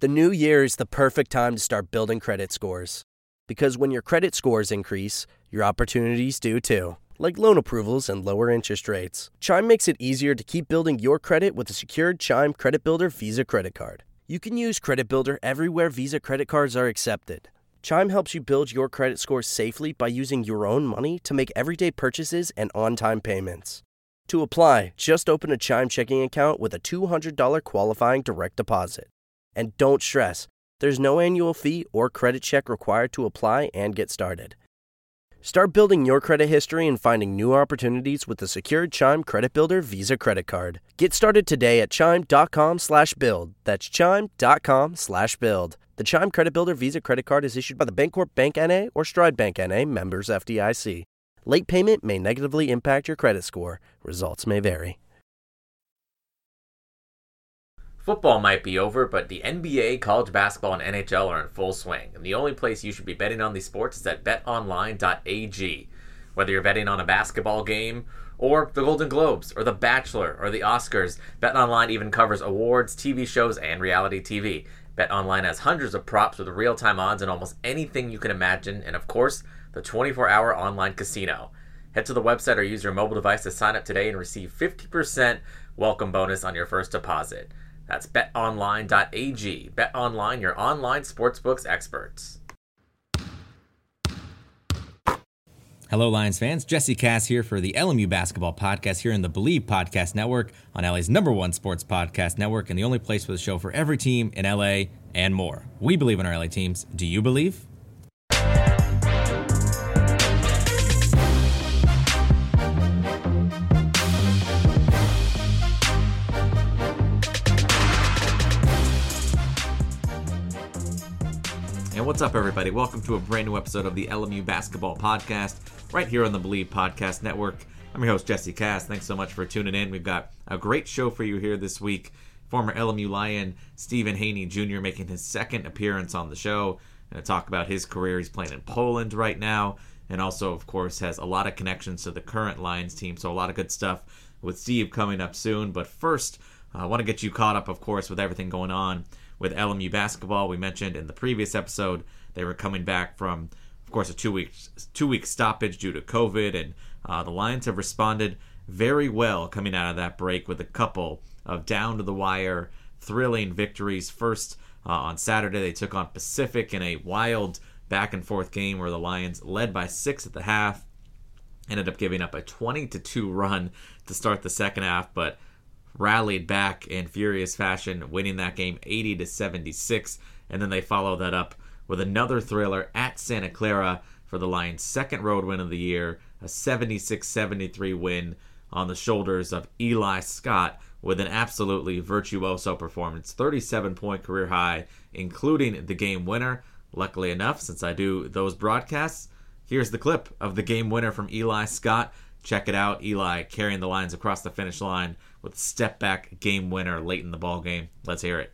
The new year is the perfect time to start building credit scores. Because when your credit scores increase, your opportunities do too, like loan approvals and lower interest rates. Chime makes it easier to keep building your credit with a secured Chime Credit Builder Visa credit card. You can use Credit Builder everywhere Visa credit cards are accepted. Chime helps you build your credit score safely by using your own money to make everyday purchases and on-time payments. To apply, just open a Chime checking account with a $200 qualifying direct deposit. And don't stress, there's no annual fee or credit check required to apply and get started. Start building your credit history and finding new opportunities with the secured Chime Credit Builder Visa credit card. Get started today at Chime.com/build. That's Chime.com/build. The Chime Credit Builder Visa credit card is issued by the Bancorp Bank N.A. or Stride Bank N.A. members FDIC. Late payment may negatively impact your credit score. Results may vary. Football might be over, but the NBA, college basketball, and NHL are in full swing. And the only place you should be betting on these sports is at betonline.ag. Whether you're betting on a basketball game, or the Golden Globes, or The Bachelor, or the Oscars, BetOnline even covers awards, TV shows, and reality TV. BetOnline has hundreds of props with real-time odds and almost anything you can imagine, and of course, the 24-hour online casino. Head to the website or use your mobile device to sign up today and receive 50% welcome bonus on your first deposit. That's betonline.ag. BetOnline, your online sportsbooks experts. Hello, Lions fans. Jesse Cass here for the LMU Basketball Podcast here in the Believe Podcast Network on LA's #1 sports podcast network and the only place with a show for every team in LA and more. We believe in our LA teams. Do you believe? What's up, everybody? Welcome to a brand new episode of the LMU Basketball Podcast, right here on the Believe Podcast Network. I'm your host, Jesse Cass. Thanks so much for tuning in. We've got a great show for you here this week. Former LMU Lion Stephen Haney Jr. making his second appearance on the show. Going to talk about his career. He's playing in Poland right now, and also, of course, has a lot of connections to the current Lions team, so a lot of good stuff with Steve coming up soon. But first, I want to get you caught up, of course, with everything going on with LMU basketball. We mentioned in the previous episode they were coming back from, of course, a two-week stoppage due to COVID, and the Lions have responded very well coming out of that break with a couple of down-to-the-wire, thrilling victories. First, on Saturday, they took on Pacific in a wild back-and-forth game where the Lions led by 6 at the half, ended up giving up a 20-2 run to start the second half, but rallied back in furious fashion, winning that game 80-76, and then they follow that up with another thriller at Santa Clara for the Lions' second road win of the year, a 76-73 win on the shoulders of Eli Scott with an absolutely virtuoso performance, 37-point career high, including the game winner. Luckily enough, since I do those broadcasts, here's the clip of the game winner from Eli Scott. Check it out. Eli carrying the Lions across the finish line with step back game winner late in the ball game. Let's hear it.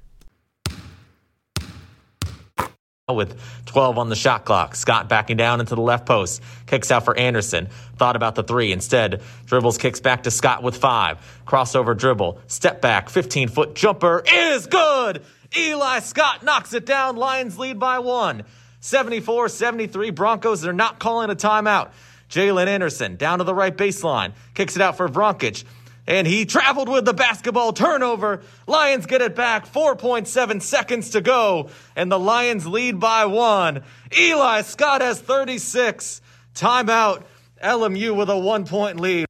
With 12 on the shot clock, Scott backing down into the left post, kicks out for Anderson, thought about the three, instead dribbles, kicks back to Scott with 5, crossover dribble, step back, 15-foot jumper is good. Eli Scott knocks it down. Lions lead by 1, 74-73. Broncos, they're not calling a timeout. Jalen Anderson down to the right baseline, kicks it out for Vronkic, and he traveled with the basketball. Turnover. Lions get it back. 4.7 seconds to go, and the Lions lead by 1. Eli Scott has 36. Timeout. LMU with a 1-point lead.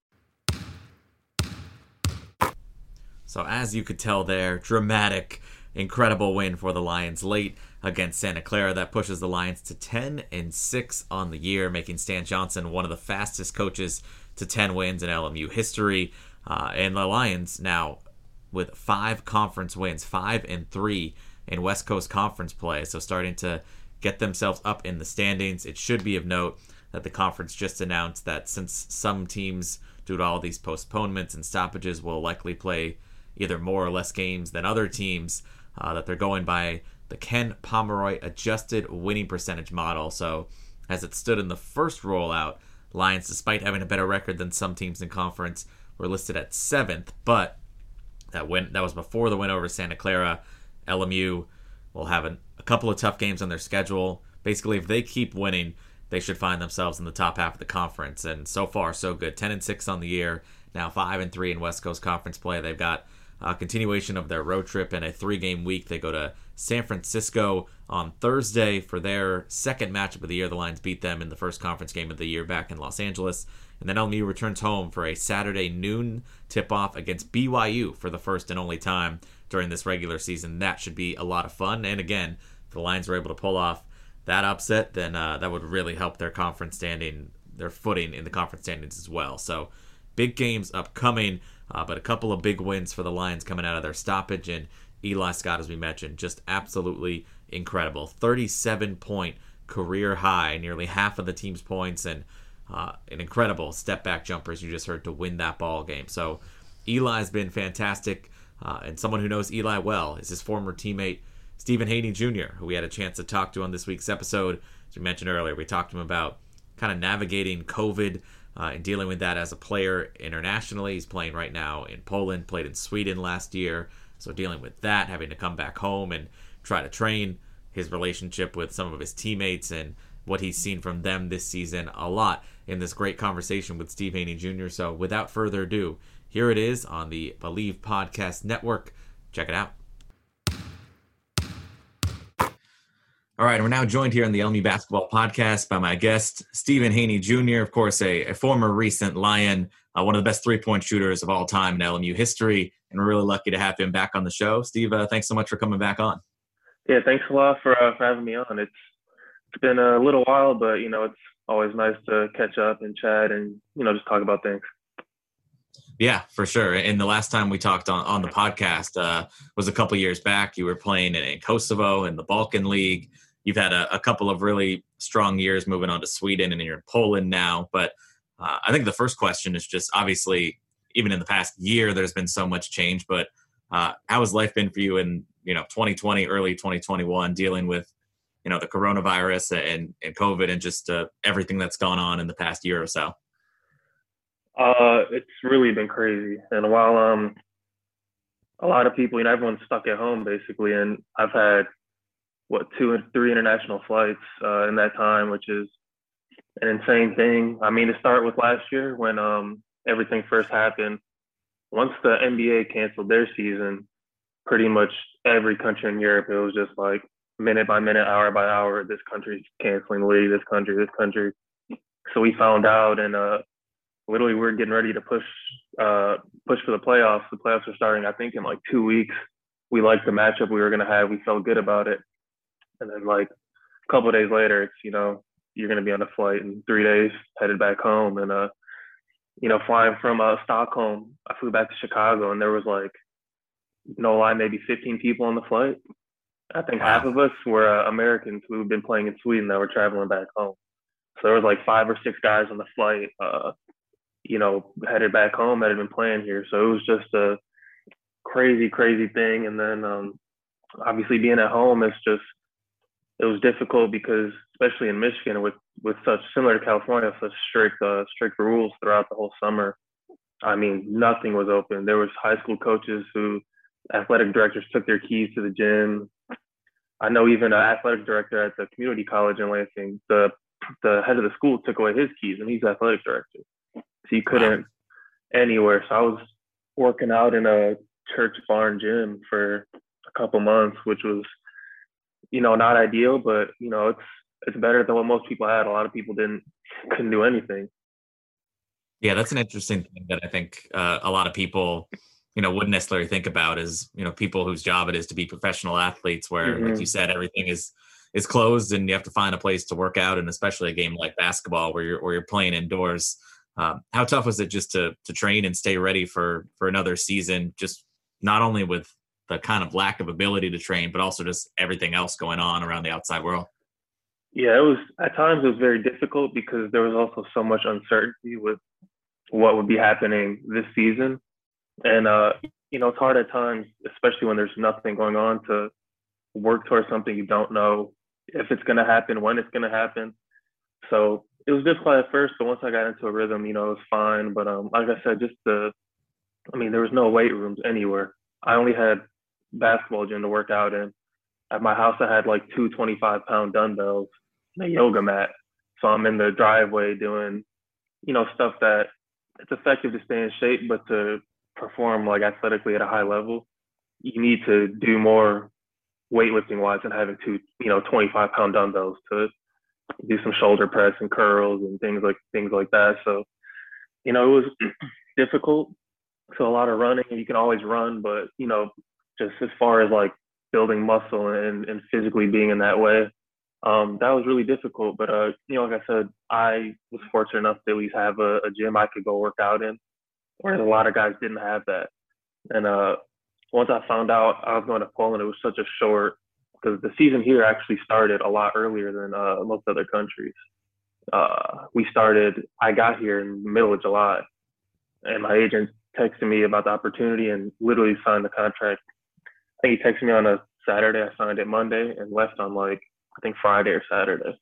So as you could tell there, dramatic, incredible win for the Lions late against Santa Clara. That pushes the Lions to 10-6 on the year, making Stan Johnson one of the fastest coaches to 10 wins in LMU history. And the Lions now with 5 conference wins, 5-3 in West Coast Conference play. So starting to get themselves up in the standings. It should be of note that the conference just announced that since some teams, due to all these postponements and stoppages, will likely play either more or less games than other teams, that they're going by the Ken Pomeroy adjusted winning percentage model. So as it stood in the first rollout, Lions, despite having a better record than some teams in conference, were listed at 7th, but that was before the win over Santa Clara. LMU will have a couple of tough games on their schedule. Basically, if they keep winning, they should find themselves in the top half of the conference. And so far, so good. 10-6 on the year. Now 5-3 in West Coast Conference play. They've got a continuation of their road trip in a 3-game week. They go to San Francisco on Thursday for their second matchup of the year. The Lions beat them in the first conference game of the year back in Los Angeles. And then LMU returns home for a Saturday noon tip-off against BYU for the first and only time during this regular season. That should be a lot of fun. And again, if the Lions are able to pull off that upset, then that would really help their conference standing, their footing in the conference standings as well. So big games upcoming, but a couple of big wins for the Lions coming out of their stoppage. And Eli Scott, as we mentioned, just absolutely incredible. 37-point career high, nearly half of the team's points, and an incredible step-back jumper, as you just heard, to win that ball game. So Eli's been fantastic, and someone who knows Eli well is his former teammate, Stephen Haney Jr., who we had a chance to talk to on this week's episode. As we mentioned earlier, we talked to him about kind of navigating COVID and dealing with that as a player internationally. He's playing right now in Poland, played in Sweden last year. So dealing with that, having to come back home and try to train, his relationship with some of his teammates and what he's seen from them this season, a lot in this great conversation with Steve Haney Jr. So without further ado, here it is on the Believe Podcast Network. Check it out. All right, we're now joined here on the LMU Basketball Podcast by my guest, Stephen Haney Jr., of course, a former recent Lion, one of the best three-point shooters of all time in LMU history, and we're really lucky to have him back on the show. Steve, thanks so much for coming back on. Yeah, thanks a lot for having me on. It's been a little while, but, you know, it's always nice to catch up and chat and, you know, just talk about things. Yeah, for sure. And the last time we talked on the podcast was a couple years back. You were playing in Kosovo in the Balkan League. You've had a couple of really strong years moving on to Sweden, and you're in Poland now. But I think the first question is just, obviously, even in the past year, there's been so much change. But how has life been for you in, you know, 2020, early 2021, dealing with, you know, the coronavirus and COVID and just everything that's gone on in the past year or so? It's really been crazy. And while a lot of people, you know, everyone's stuck at home basically, and I've had 2 or 3 international flights in that time, which is an insane thing. I mean, to start with last year when everything first happened, once the NBA canceled their season, pretty much every country in Europe, it was just like minute by minute, hour by hour, this country's canceling the league, this country. So we found out, and literally, we're getting ready to push for the playoffs. The playoffs are starting, I think, in like 2 weeks. We liked the matchup we were going to have. We felt good about it. And then like a couple of days later, it's, you know, you're going to be on a flight in 3 days, headed back home. And, you know, flying from Stockholm, I flew back to Chicago, and there was like, no lie, maybe 15 people on the flight. I think half of us were Americans who've been playing in Sweden that were traveling back home. So there was like 5 or 6 guys on the flight, you know, headed back home that had been playing here. So it was just a crazy, crazy thing. And then obviously being at home, it was difficult because especially in Michigan with such, similar to California, such strict rules throughout the whole summer. I mean, nothing was open. There was high school coaches who, athletic directors took their keys to the gym. I know even an athletic director at the community college in Lansing, the head of the school took away his keys, and he's the athletic director. So you couldn't anywhere. So I was working out in a church barn gym for a couple months, which was, you know, not ideal, but you know, it's better than what most people had. A lot of people couldn't do anything. Yeah, that's an interesting thing that I think a lot of people, you know, wouldn't necessarily think about is, you know, people whose job it is to be professional athletes, where like you said, everything is closed and you have to find a place to work out, and especially a game like basketball where you're playing indoors. How tough was it just to train and stay ready for another season, just not only with the kind of lack of ability to train, but also just everything else going on around the outside world? Yeah, at times it was very difficult because there was also so much uncertainty with what would be happening this season. And, you know, it's hard at times, especially when there's nothing going on, to work towards something you don't know if it's going to happen, when it's going to happen. So it was difficult at first, but once I got into a rhythm, you know, it was fine. But like I said, there was no weight rooms anywhere. I only had basketball gym to work out in. At my house, I had like two 25-pound dumbbells and a yoga mat. So I'm in the driveway doing, you know, stuff that it's effective to stay in shape, but to perform like athletically at a high level, you need to do more weightlifting wise than having two, you know, 25-pound dumbbells to do some shoulder press and curls and things like that. So, you know, it was difficult. So a lot of running, and you can always run, but, you know, just as far as like building muscle and physically being in that way, that was really difficult. But, you know, like I said, I was fortunate enough to at least have a gym I could go work out in, whereas a lot of guys didn't have that. And once I found out I was going to Poland, it was such a short, because the season here actually started a lot earlier than most other countries. I got here in the middle of July, and my agent texted me about the opportunity and literally signed the contract. I think he texted me on a Saturday, I signed it Monday, and left on like, I think Friday or Saturday.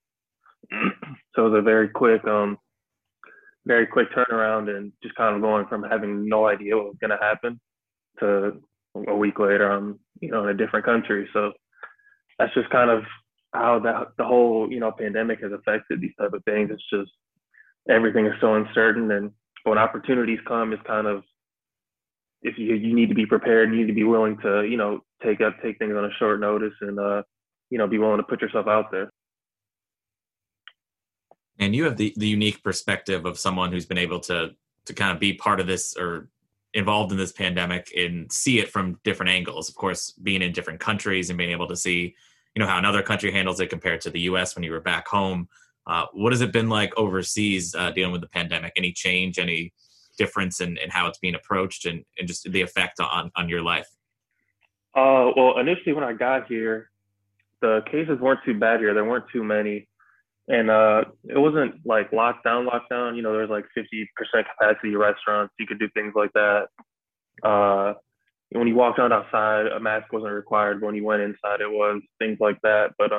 So it was a very quick turnaround, and just kind of going from having no idea what was going to happen to a week later I'm, you know, in a different country. So that's just kind of how the whole, you know, pandemic has affected these type of things. It's just everything is so uncertain, and when opportunities come, it's kind of, if you need to be prepared, you need to be willing to, you know, take things on a short notice and, you know, be willing to put yourself out there. And you have the unique perspective of someone who's been able to kind of be part of this or involved in this pandemic and see it from different angles. Of course, being in different countries and being able to see, you know, how another country handles it compared to the U.S. when you were back home. What has it been like overseas dealing with the pandemic? Any change, any difference in how it's being approached and just the effect on your life? Well, initially when I got here, the cases weren't too bad here. There weren't too many. And it wasn't like lockdown. You know, there was like 50% capacity restaurants. You could do things like that. When you walked around outside, a mask wasn't required. But when you went inside, it was, things like that. But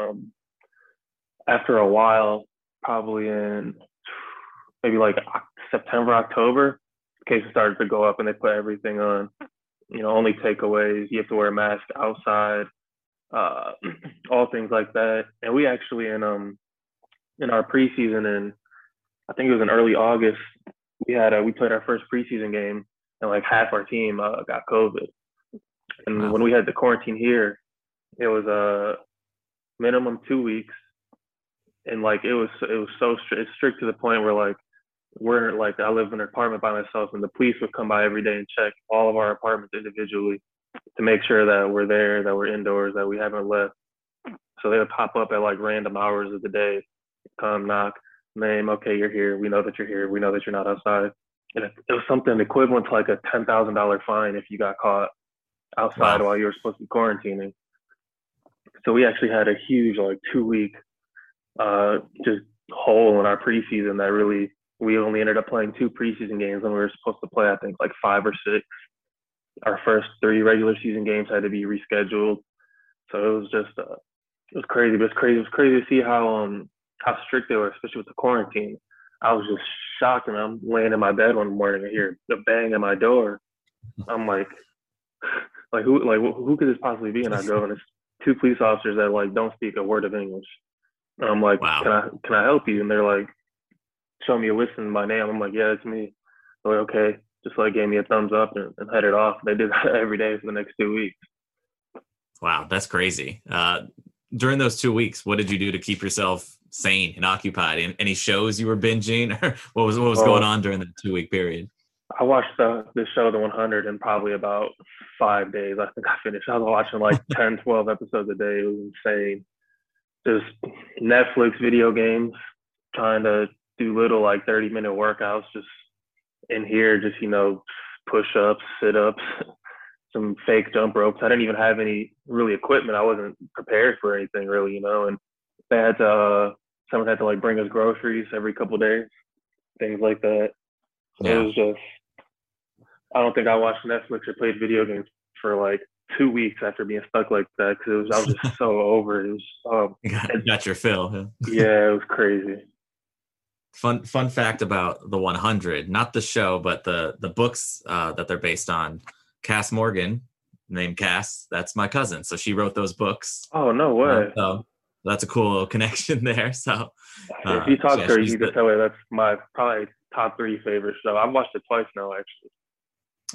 after a while, probably in maybe like September, October, cases started to go up and they put everything on, you know, only takeaways. You have to wear a mask outside, all things like that. And we actually in our preseason, and I think it was in early August, we played our first preseason game, and like half our team got COVID. And wow. When we had the quarantine here, it was a minimum 2 weeks. And like it was so strict to the point where like I live in an apartment by myself, and the police would come by every day and check all of our apartments individually to make sure that we're there, that we're indoors, that we haven't left. So they would pop up at like random hours of the day, come, knock, name, okay, you're here, we know that you're here, we know that you're not outside. And it was something equivalent to like a $10,000 fine if you got caught outside While you were supposed to be quarantining. So we actually had a huge like 2 week just hole in our preseason that really, we only ended up playing two preseason games when we were supposed to play, I think, like five or six. Our first three regular season games had to be rescheduled. So it was just, it was crazy. But it was crazy to see how strict they were, especially with the quarantine. I was just shocked, and I'm laying in my bed one morning, I hear the bang at my door. I'm like who could this possibly be? And I go, and it's two police officers that like don't speak a word of English. And I'm like, wow. Can I help you? And they're like, show me a list and my name. I'm like, yeah, it's me. They're like, okay. Just like gave me a thumbs up and headed off. They did that every day for the next 2 weeks. Wow, that's crazy. During those 2 weeks, what did you do to keep yourself sane and occupied? And any shows you were binging, or what was going on during that 2 week period? I watched the show, The 100, in probably about 5 days. I think I finished. I was watching like 10, 12 episodes a day. It was insane. Just Netflix, video games, trying to do little like 30-minute workouts just in here, just, you know, push-ups, sit-ups, some fake jump ropes. I didn't even have any really equipment. I wasn't prepared for anything really, you know, and they had to, someone had to like bring us groceries every couple of days, things like that. So yeah. It was just, I don't think I watched Netflix or played video games for like 2 weeks after being stuck like that, because I was just so over it. It was got your fill. Yeah, it was crazy. Fun fact about the 100, not the show, but the books that they're based on. Cass Morgan, named Cass. That's my cousin. So she wrote those books. Oh, no way. So that's a cool little connection there. So if you talk to her, you can tell her that's my probably top three favorite show. I've watched it twice now, actually.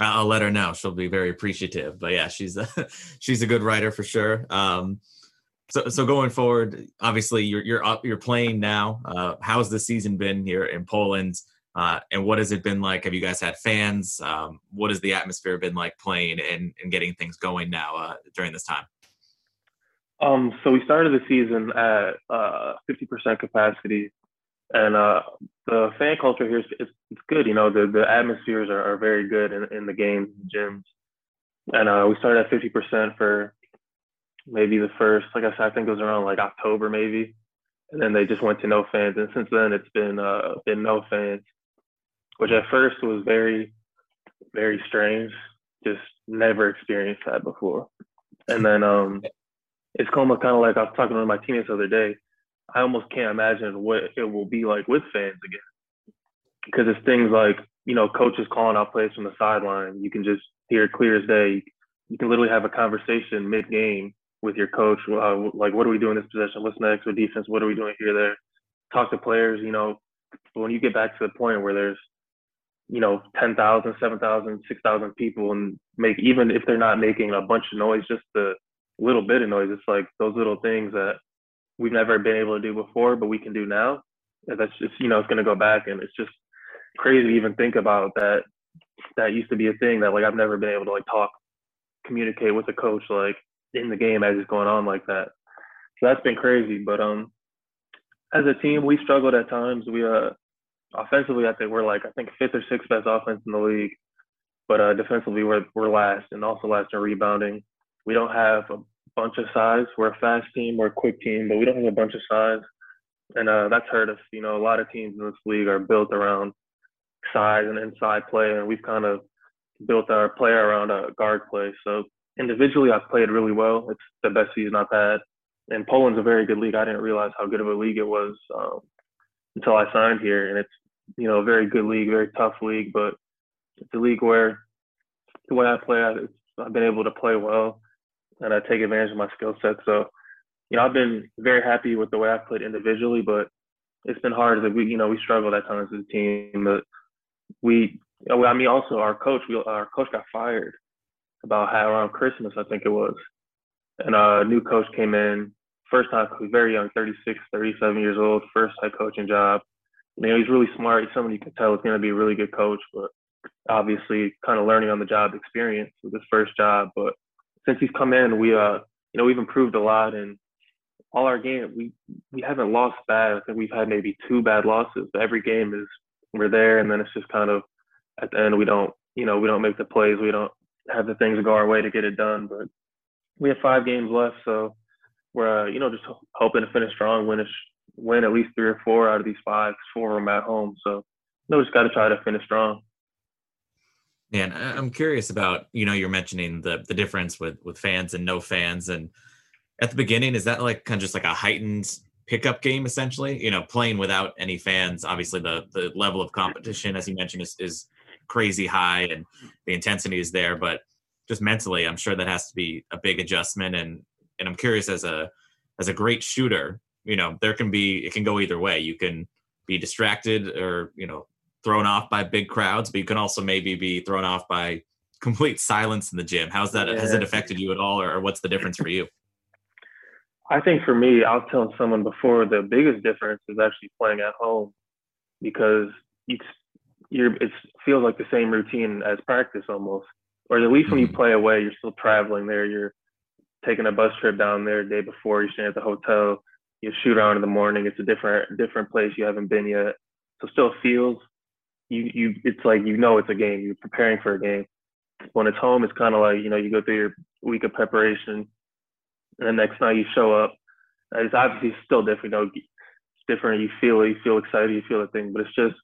I'll let her know. She'll be very appreciative. But yeah, she's a good writer for sure. So going forward, obviously you're playing now. How's the season been here in Poland? And what has it been like? Have you guys had fans? What has the atmosphere been like playing and getting things going now during this time? So we started the season at 50% capacity, and the fan culture here is good. You know, the atmospheres are very good in the games and gyms, and we started at 50% for maybe the first, like I said, I think it was around like October maybe, and then they just went to no fans, and since then it's been no fans, which at first was very, very strange. Just never experienced that before. And then it's kind of like I was talking to my teammates the other day. I almost can't imagine what it will be like with fans again, because it's things like, you know, coaches calling out plays from the sideline. You can just hear it clear as day. You can literally have a conversation mid-game with your coach, like, what are we doing this possession? What's next with defense? What are we doing here, there? Talk to players, you know. But when you get back to the point where there's, you know, 10,000, 7,000, 6,000 people, and make, even if they're not making a bunch of noise, just a little bit of noise, it's like those little things that we've never been able to do before, but we can do now. That's just, you know, it's going to go back, and it's just crazy to even think about that. That used to be a thing that, like, I've never been able to, like, talk, communicate with a coach, like, in the game as it's going on like that. So that's been crazy. But as a team, we struggled at times. We offensively, I think we're like, I think fifth or sixth best offense in the league, but defensively we're last, and also last in rebounding. We don't have a bunch of size. We're a fast team, we're a quick team, but we don't have a bunch of size, and that's hurt us. You know, a lot of teams in this league are built around size and inside play, and we've kind of built our play around guard play. So individually, I've played really well. It's the best season I've had. And Poland's a very good league. I didn't realize how good of a league it was until I signed here. And it's, you know, a very good league, very tough league. But it's a league where the way I play, I've been able to play well, and I take advantage of my skill set. So, you know, I've been very happy with the way I've played individually, but it's been hard. That we struggled at times as a team. But also our coach got fired around Christmas, I think it was. And a new coach came in, first time, very young, 36, 37 years old, first head coaching job. You know, he's really smart. He's someone you can tell is going to be a really good coach, but obviously kind of learning on the job experience with his first job. But since he's come in, we, you know, we've improved a lot, and all our games, we haven't lost bad. I think we've had maybe two bad losses, but every game is we're there. And then it's just kind of at the end, we don't make the plays. We don't have the things go our way to get it done, but we have 5 games left, so we're just hoping to finish strong, win at least 3 or 4 out of these 5. 4 of them at home, so just got to try to finish strong. And I'm curious about, you're mentioning the difference with fans and no fans, and at the beginning, is that like kind of just like a heightened pickup game essentially? Playing without any fans, obviously the level of competition, as you mentioned, is crazy high, and the intensity is there, but just mentally, I'm sure that has to be a big adjustment. And I'm curious, as a great shooter, it can go either way. You can be distracted or, thrown off by big crowds, but you can also maybe be thrown off by complete silence in the gym. How's that? Yeah. Has it affected you at all? Or what's the difference for you? I think for me, I was telling someone before, the biggest difference is actually playing at home, because it feels like the same routine as practice almost, or at least when you play away, you're still traveling there. You're taking a bus trip down there the day before. You're staying at the hotel. You shoot around in the morning. It's a different place you haven't been yet. So still feels you. It's like it's a game. You're preparing for a game. When it's home, it's kind of like you go through your week of preparation, and the next night you show up. It's obviously still different. Different. You feel excited. You feel the thing, but it's just.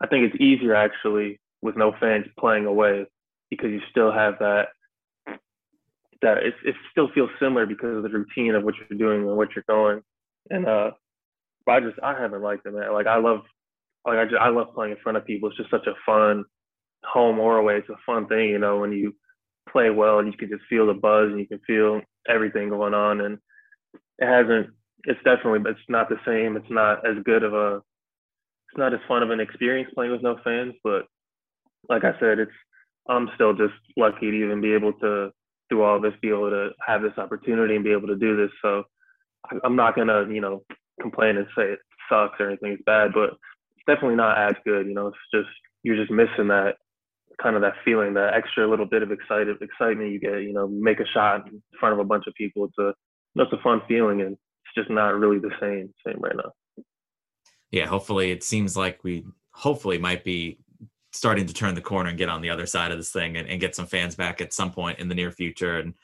I think it's easier actually with no fans playing away, because you still have that it still feels similar because of the routine of what you're doing and what you're going. And I haven't liked it, man. Like I love playing in front of people. It's just such a fun, home or away. It's a fun thing, when you play well, and you can just feel the buzz and you can feel everything going on. And it hasn't, it's definitely, but it's not the same. It's not as good of a, it's not as fun of an experience playing with no fans. But like I said, it's, I'm still just lucky to even be able to, through all this, be able to have this opportunity and be able to do this. So I'm not going to, you know, complain and say it sucks or anything, it's bad, but it's definitely not as good. You know, it's just, you're just missing that kind of that feeling, that extra little bit of excitement you get, you know, make a shot in front of a bunch of people. It's a fun feeling, and it's just not really the same right now. Yeah, hopefully it seems like we hopefully might be starting to turn the corner and get on the other side of this thing and get some fans back at some point in the near future. And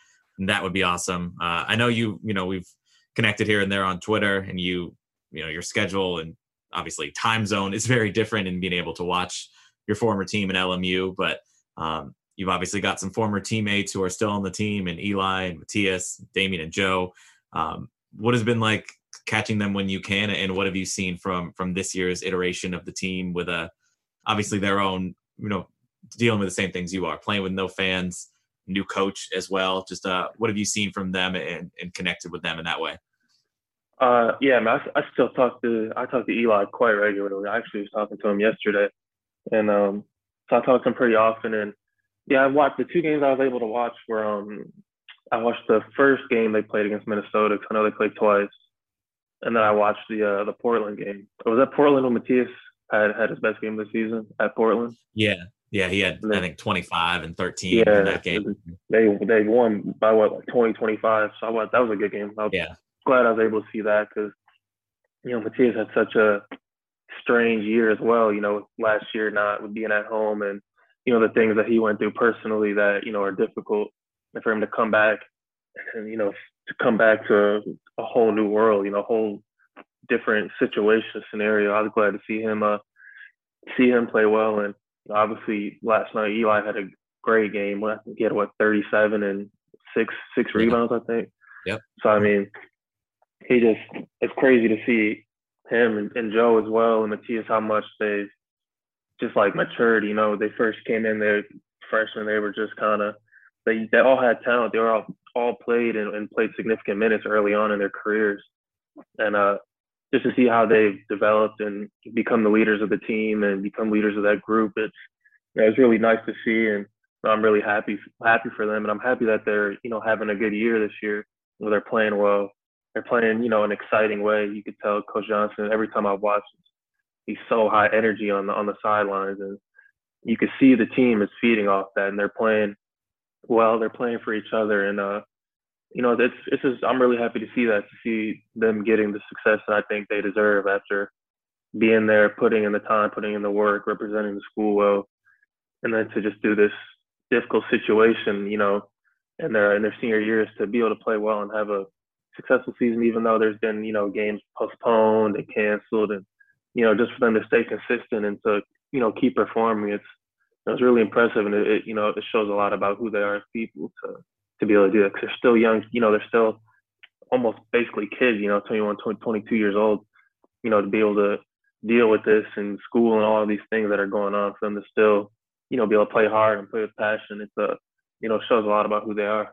that would be awesome. I know you know, we've connected here and there on Twitter, and you know, your schedule and obviously time zone is very different in being able to watch your former team in LMU, but you've obviously got some former teammates who are still on the team, and Eli and Matias, Damien and Joe. What has been like catching them when you can, and what have you seen from this year's iteration of the team with a, obviously their own, you know, dealing with the same things you are, playing with no fans, new coach as well. Just what have you seen from them and connected with them in that way? Yeah, I mean, I talk to Eli quite regularly. I actually was talking to him yesterday. And so I talk to him pretty often. And yeah, I watched the two games I was able to watch were, I watched the first game they played against Minnesota, because I know they played twice. And then I watched the Portland game. Was that Portland when Matias had his best game of the season at Portland? Yeah, he had, I think, 25 and 13 in that game. They won by, what, like 20-25. So that was a good game. I was glad I was able to see that, because, you know, Matias had such a strange year as well, you know, last year not with being at home and, you know, the things that he went through personally that, you know, are difficult, and for him to come back and, you know, to come back to a whole new world, you know, a whole different situation, scenario. I was glad to see him play well. And obviously last night Eli had a great game. I think he had, what, 37 and six rebounds, I think. Yep. So I mean, it's crazy to see him and Joe as well, and Matias, how much they've just like matured. You know, they first came in, they're freshmen, they were just kind of, they all had talent. They were all played and played significant minutes early on in their careers. And just to see how they've developed and become the leaders of the team and become leaders of that group, it's really nice to see. And I'm really happy for them. And I'm happy that they're, you know, having a good year this year, where they're playing well. They're playing, you know, an exciting way. You could tell Coach Johnson, every time I watch, he's so high energy on the sidelines. And you could see the team is feeding off that, and they're playing well. They're playing for each other. And, you know, it's just, I'm really happy to see that, to see them getting the success that I think they deserve after being there, putting in the time, putting in the work, representing the school well. And then to just do this difficult situation, you know, in their senior years, to be able to play well and have a successful season, even though there's been, you know, games postponed and canceled, and, you know, just for them to stay consistent and to, you know, keep performing, it's really impressive. And it, you know, it shows a lot about who they are as people to be able to do that, because they're still young, you know, they're still almost basically kids, you know, 21, 22 years old, you know, to be able to deal with this and school and all of these things that are going on, for them to still, you know, be able to play hard and play with passion. It's a, you know, shows a lot about who they are.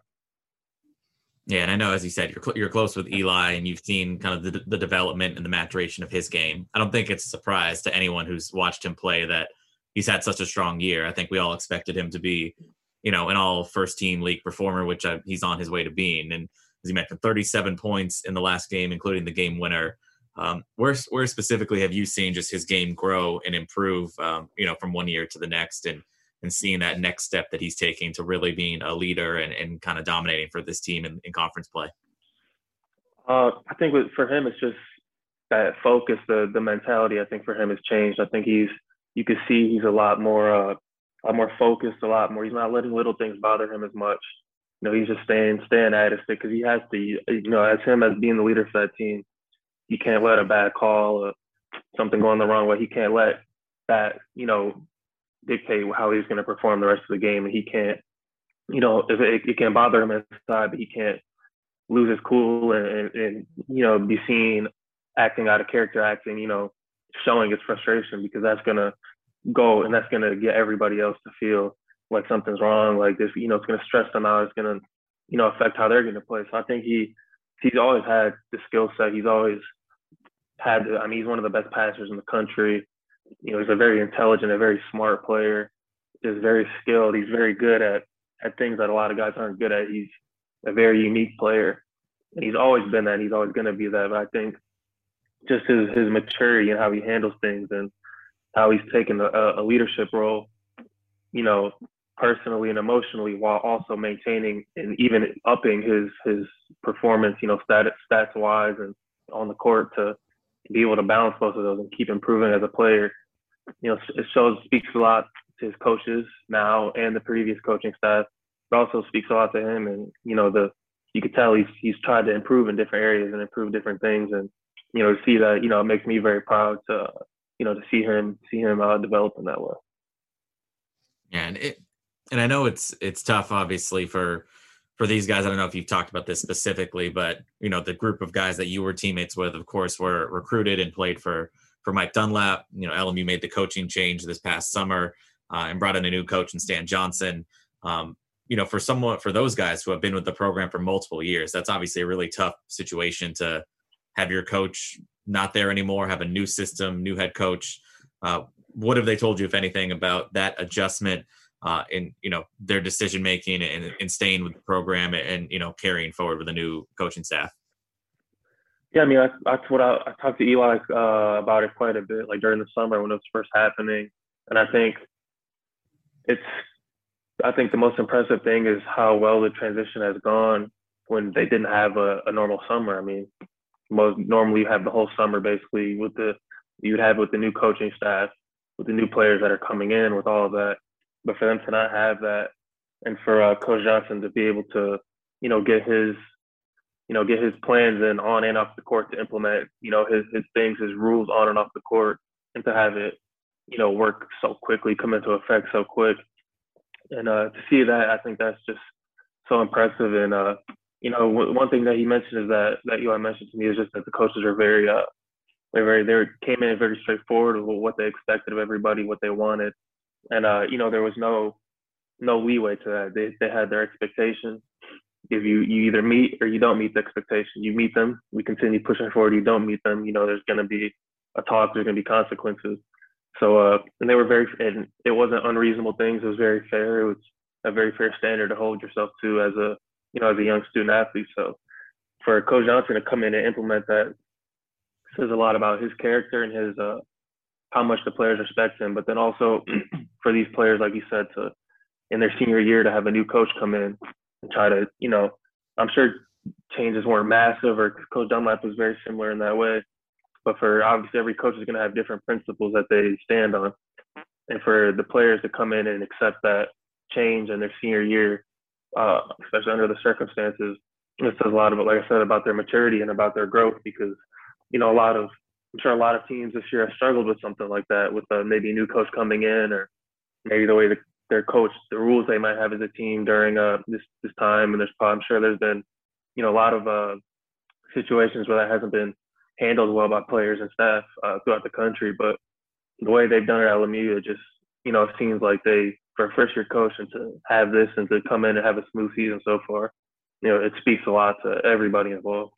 Yeah, and I know, as you said, you're close with Eli, and you've seen kind of the development and the maturation of his game. I don't think it's a surprise to anyone who's watched him play that he's had such a strong year. I think we all expected him to be, you know, an all first-team league performer, which he's on his way to being. And as you mentioned, 37 points in the last game, including the game winner. Where specifically have you seen just his game grow and improve, you know, from one year to the next, and seeing that next step that he's taking to really being a leader and kind of dominating for this team in conference play? I think for him, it's just that focus, the mentality, I think for him has changed. I think you can see he's a lot more focused, a lot more. He's not letting little things bother him as much. You know, he's just staying at it, because he has to, you know, as him as being the leader for that team, you can't let a bad call or something going the wrong way. He can't let that, you know, dictate how he's going to perform the rest of the game. And he can't, you know, if it can bother him inside, but he can't lose his cool and you know, be seen acting out of character, acting, you know, showing his frustration, because that's going to go, and that's going to get everybody else to feel when something's wrong. Like, if, you know, it's going to stress them out, it's going to, you know, affect how they're going to play. So I think he's always had the skill set. He's always had, I mean, he's one of the best passers in the country. You know, he's a very intelligent, a very smart player, just very skilled. He's very good at things that a lot of guys aren't good at. He's a very unique player. And he's always been that, and he's always going to be that. But I think just his maturity and how he handles things and how he's taken a leadership role, you know, personally and emotionally, while also maintaining and even upping his performance, you know, stats wise and on the court, to be able to balance both of those and keep improving as a player. You know, it speaks a lot to his coaches now and the previous coaching staff, but also speaks a lot to him. And, you know, you could tell he's tried to improve in different areas and improve different things. And, you know, to see that, you know, it makes me very proud to, you know, to see him develop in that way. Yeah. And I know it's tough, obviously, for these guys. I don't know if you've talked about this specifically, but, you know, the group of guys that you were teammates with, of course, were recruited and played for Mike Dunlap. You know, LMU made the coaching change this past summer and brought in a new coach in Stan Johnson. You know, for those guys who have been with the program for multiple years, that's obviously a really tough situation to have your coach not there anymore, have a new system, new head coach. What have they told you, if anything, about that adjustment? In, you know, their decision making and staying with the program and, you know, carrying forward with a new coaching staff? Yeah, I mean, that's what I talked to Eli about it quite a bit, like during the summer when it was first happening. And I think the most impressive thing is how well the transition has gone when they didn't have a normal summer. I mean, normally you have the whole summer basically with the new coaching staff, with the new players that are coming in, with all of that. But for them to not have that, and for Coach Johnson to be able to, you know, get his plans in on and off the court, to implement, you know, his things, his rules on and off the court, and to have it, you know, work so quickly, come into effect so quick. And to see that, I think that's just so impressive. And, you know, one thing that he mentioned is that Eli mentioned to me is just that the coaches are they came in very straightforward with what they expected of everybody, what they wanted. And, you know, there was no leeway to that. They had their expectations. If you either meet or you don't meet the expectation, you meet them, we continue pushing forward. You don't meet them, you know, there's going to be a talk, there's going to be consequences. So, and they were and it wasn't unreasonable things. It was very fair. It was a very fair standard to hold yourself to as a, you know, as a young student athlete. So for Coach Johnson to come in and implement that says a lot about his character and his, how much the players respect him, but then also for these players, like you said, to in their senior year to have a new coach come in and try to, you know, I'm sure changes weren't massive, or Coach Dunlap was very similar in that way, but for obviously every coach is going to have different principles that they stand on, and for the players to come in and accept that change in their senior year, especially under the circumstances, it says a lot about, like I said, about their maturity and about their growth, because, you know, I'm sure a lot of teams this year have struggled with something like that, with maybe a new coach coming in, or maybe the way they're coached, the rules they might have as a team during this time. And I'm sure there's been, you know, a lot of situations where that hasn't been handled well by players and staff throughout the country. But the way they've done it at LMU, it just, you know, it seems like for a first-year coach, and to have this and to come in and have a smooth season so far, you know, it speaks a lot to everybody involved.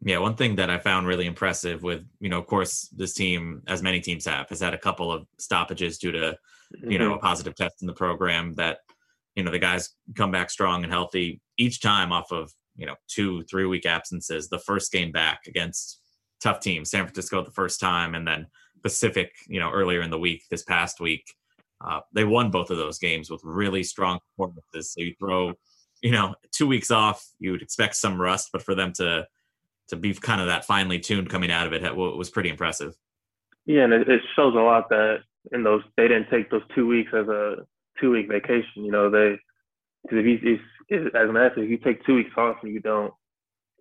Yeah, one thing that I found really impressive with, you know, of course, this team, as many teams have, has had a couple of stoppages due to, you know, a positive test in the program, that, you know, the guys come back strong and healthy each time off of, you know, 2-3 week absences. The first game back against tough teams, San Francisco the first time, and then Pacific, you know, earlier in the week, this past week, they won both of those games with really strong performances. So you throw, you know, 2 weeks off, you would expect some rust, but for them to be kind of that finely tuned coming out of it was pretty impressive. Yeah, and it shows a lot that in those, they didn't take those 2 weeks as a 2 week vacation. You know, because as an athlete, if you take 2 weeks off and you don't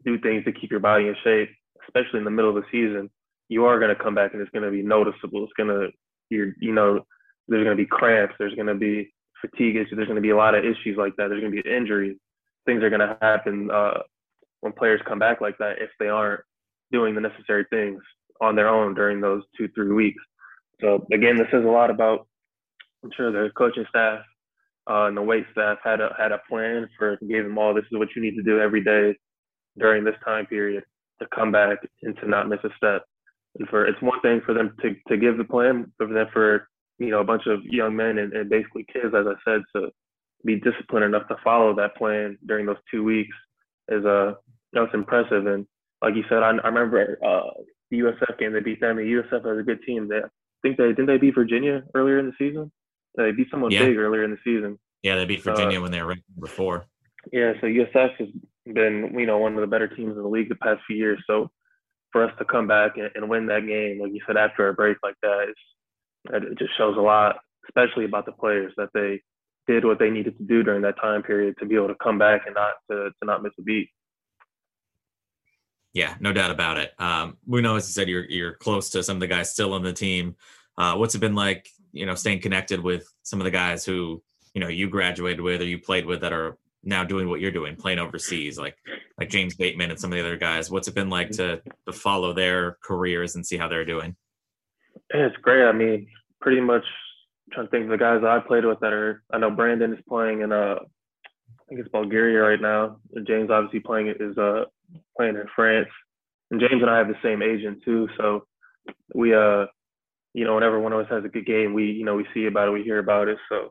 do things to keep your body in shape, especially in the middle of the season, you are going to come back and it's going to be noticeable. It's going to, you know, there's going to be cramps, there's going to be fatigue issues, there's going to be a lot of issues like that. There's going to be injuries. Things are going to happen. When players come back like that, if they aren't doing the necessary things on their own during those 2-3 weeks. So again, this says a lot about, I'm sure, the coaching staff and the weight staff had a plan for, gave them all, this is what you need to do every day during this time period to come back and to not miss a step. And for, it's one thing for them to give the plan, but then for, you know, a bunch of young men and basically kids, as I said, to be disciplined enough to follow that plan during those 2 weeks is that's impressive. And like you said, I remember the USF game, they beat them. The USF has a good team. They didn't they beat Virginia earlier in the season? They beat someone big earlier in the season. Yeah, they beat Virginia when they were ranked number 4. Yeah, so USF has been, you know, one of the better teams in the league the past few years. So for us to come back and win that game, like you said, after a break like that, it just shows a lot, especially about the players, that they did what they needed to do during that time period to be able to come back and not miss a beat. Yeah, no doubt about it. We know, as you said, you're close to some of the guys still on the team. What's it been like, you know, staying connected with some of the guys who, you know, you graduated with or you played with that are now doing what you're doing, playing overseas, like James Bateman and some of the other guys? What's it been like to follow their careers and see how they're doing? It's great. I mean, pretty much trying to think of the guys that I played with that are, I know Brandon is playing in I think it's Bulgaria right now. And James obviously playing in France. And James and I have the same agent too. So we, you know, whenever one of us has a good game, we, you know, we see about it, we hear about it. So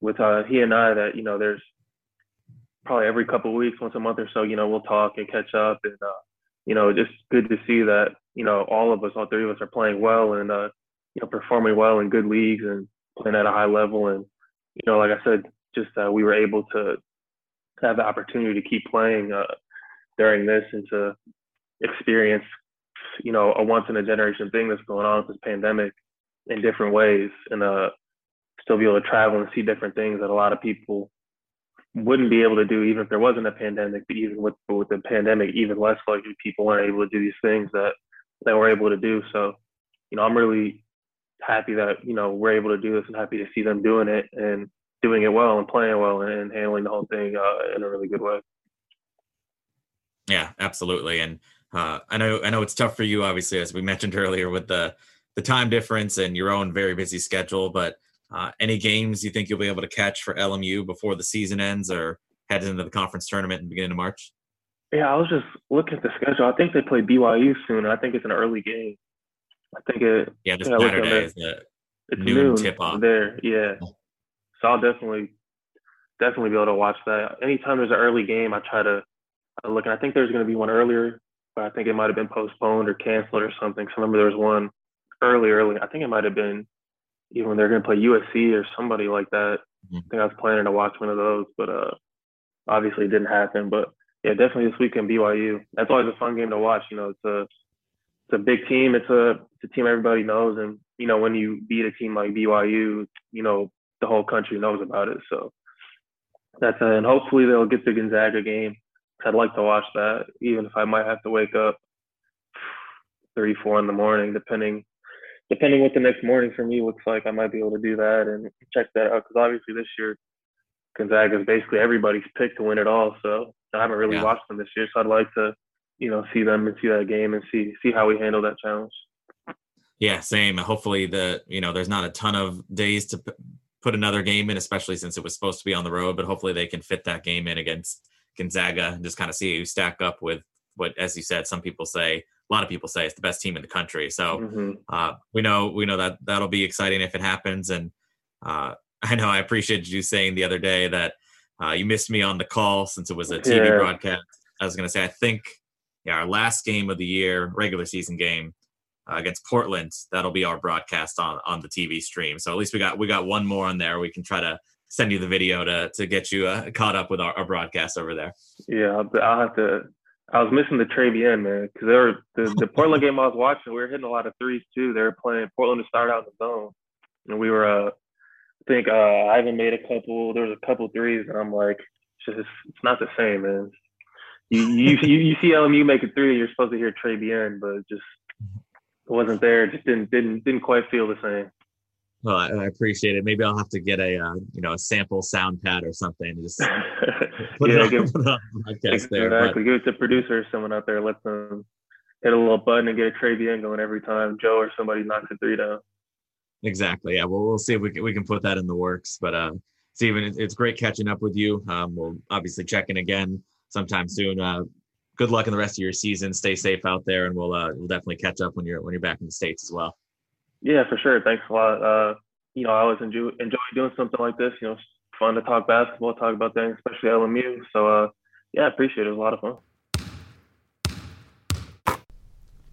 with he and I, that, you know, there's probably every couple of weeks, once a month or so, you know, we'll talk and catch up. And, you know, just good to see that, you know, all three of us are playing well and, you know, performing well in good leagues and playing at a high level. And, you know, like I said, just we were able to have the opportunity to keep playing during this and to experience, you know, a once in a generation thing that's going on with this pandemic in different ways, and still be able to travel and see different things that a lot of people wouldn't be able to do even if there wasn't a pandemic. But even with the pandemic, even less likely people aren't able to do these things that we're able to do. So, you know, I'm really happy that, you know, we're able to do this and happy to see them doing it and doing it well and playing well and handling the whole thing in a really good way. Yeah, absolutely. And I know it's tough for you, obviously, as we mentioned earlier, with the time difference and your own very busy schedule, but any games you think you'll be able to catch for LMU before the season ends or heads into the conference tournament in the beginning of March? Yeah, I was just looking at the schedule. I think they play BYU soon. I think it's an early game. This Saturday is the noon tip-off there. Yeah. So I'll definitely be able to watch that. Anytime there's an early game, I look, and I think there's going to be one earlier, but I think it might have been postponed or canceled or something. So I remember there was one early. I think it might have been even when they're going to play USC or somebody like that. Mm-hmm. I think I was planning to watch one of those, but obviously it didn't happen. But yeah, definitely this weekend BYU. That's always a fun game to watch. You know, it's a big team. It's a team everybody knows, and you know when you beat a team like BYU, you know, the whole country knows about it. So that's and hopefully they'll get the Gonzaga game. I'd like to watch that, even if I might have to wake up 3-4 in the morning, depending what the next morning for me looks like. I might be able to do that and check that out, because obviously this year Gonzaga is basically everybody's pick to win it all. So I haven't really watched them this year, so I'd like to, you know, see them and see that game and see how we handle that challenge. Yeah, same. Hopefully you know, there's not a ton of days to put another game in, especially since it was supposed to be on the road, but hopefully they can fit that game in against Gonzaga and just kind of see who stack up with what, as you said, a lot of people say it's the best team in the country. So we know that that'll be exciting if it happens. And I know I appreciated you saying the other day that you missed me on the call since it was a TV broadcast. I was going to say, I think our last game of the year, regular season game, against Portland, that'll be our broadcast on the TV stream. So at least we got one more on there. We can try to send you the video to get you caught up with our broadcast over there. Yeah, I'll have to. I was missing the trade end, man, because the Portland game I was watching, we were hitting a lot of threes too. They were playing Portland to start out in the zone, and we were. I think Ivan made a couple. There was a couple threes, and I'm like, it's not the same, man. You see LMU make a three, you're supposed to hear Trey Bien, but just. It wasn't there. It just didn't quite feel the same. Well, I appreciate it. Maybe I'll have to get a you know, a sample sound pad or something. Just put it on podcast there. Exactly. Give it to producer or someone out there. Let them hit a little button and get a Trey Bien going every time Joe or somebody knocks a three down. Exactly. Yeah. Well, we'll see if we can put that in the works. But Stephen, it's great catching up with you. We'll obviously check in again sometime soon. Good luck in the rest of your season. Stay safe out there, and we'll definitely catch up when you're back in the States as well. Yeah, for sure. Thanks a lot. I always enjoy doing something like this. It's fun to talk basketball, talk about things, especially LMU. So, I appreciate it. It was a lot of fun.